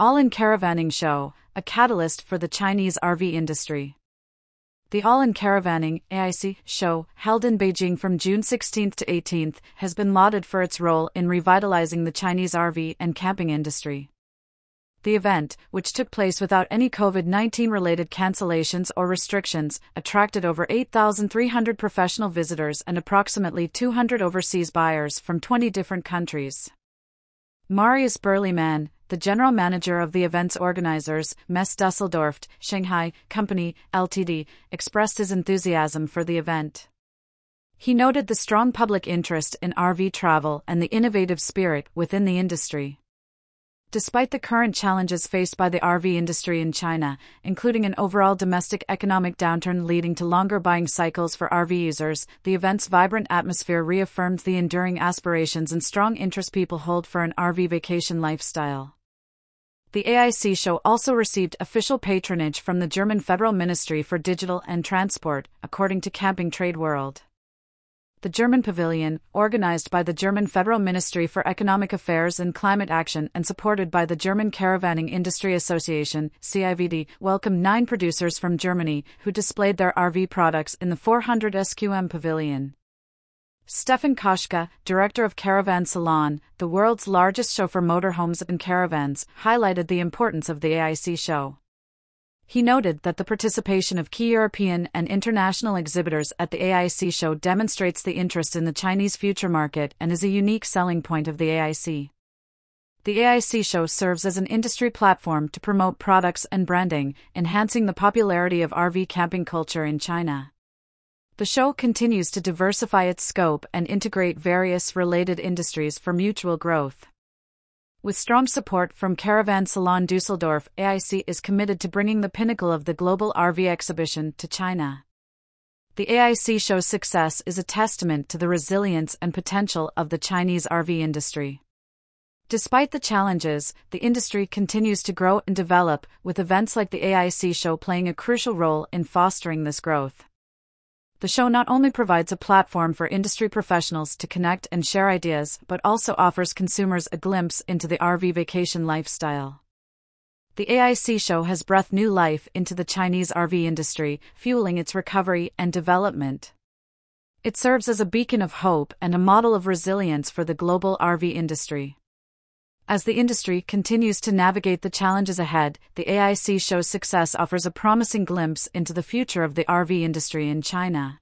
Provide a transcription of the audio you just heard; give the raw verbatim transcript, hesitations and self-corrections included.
All-in Caravanning Show, a catalyst for the Chinese R V industry. The All-in Caravanning (A I C) show, held in Beijing from June sixteenth to eighteenth, has been lauded for its role in revitalizing the Chinese R V and camping industry. The event, which took place without any COVID nineteen related cancellations or restrictions, attracted over eight thousand three hundred professional visitors and approximately two hundred overseas buyers from twenty different countries. Marius Burleymann, the general manager of the event's organizers, Mess Düsseldorf, Shanghai, Company, Limited, expressed his enthusiasm for the event. He noted the strong public interest in R V travel and the innovative spirit within the industry. Despite the current challenges faced by the R V industry in China, including an overall domestic economic downturn leading to longer buying cycles for R V users, the event's vibrant atmosphere reaffirmed the enduring aspirations and strong interest people hold for an R V vacation lifestyle. The A I C show also received official patronage from the German Federal Ministry for Digital and Transport, according to Camping Trade World. The German Pavilion, organized by the German Federal Ministry for Economic Affairs and Climate Action and supported by the German Caravanning Industry Association, C I V D, welcomed nine producers from Germany who displayed their R V products in the four hundred square meters pavilion. Stefan Koschka, director of Caravan Salon, the world's largest show for motorhomes and caravans, highlighted the importance of the A I C show. He noted that the participation of key European and international exhibitors at the A I C show demonstrates the interest in the Chinese future market and is a unique selling point of the A I C. The A I C show serves as an industry platform to promote products and branding, enhancing the popularity of R V camping culture in China. The show continues to diversify its scope and integrate various related industries for mutual growth. With strong support from Caravan Salon Düsseldorf, A I C is committed to bringing the pinnacle of the global R V exhibition to China. The A I C show's success is a testament to the resilience and potential of the Chinese R V industry. Despite the challenges, the industry continues to grow and develop, with events like the A I C show playing a crucial role in fostering this growth. The show not only provides a platform for industry professionals to connect and share ideas, but also offers consumers a glimpse into the R V vacation lifestyle. The A I C show has breathed new life into the Chinese R V industry, fueling its recovery and development. It serves as a beacon of hope and a model of resilience for the global R V industry. As the industry continues to navigate the challenges ahead, the A I C show's success offers a promising glimpse into the future of the R V industry in China.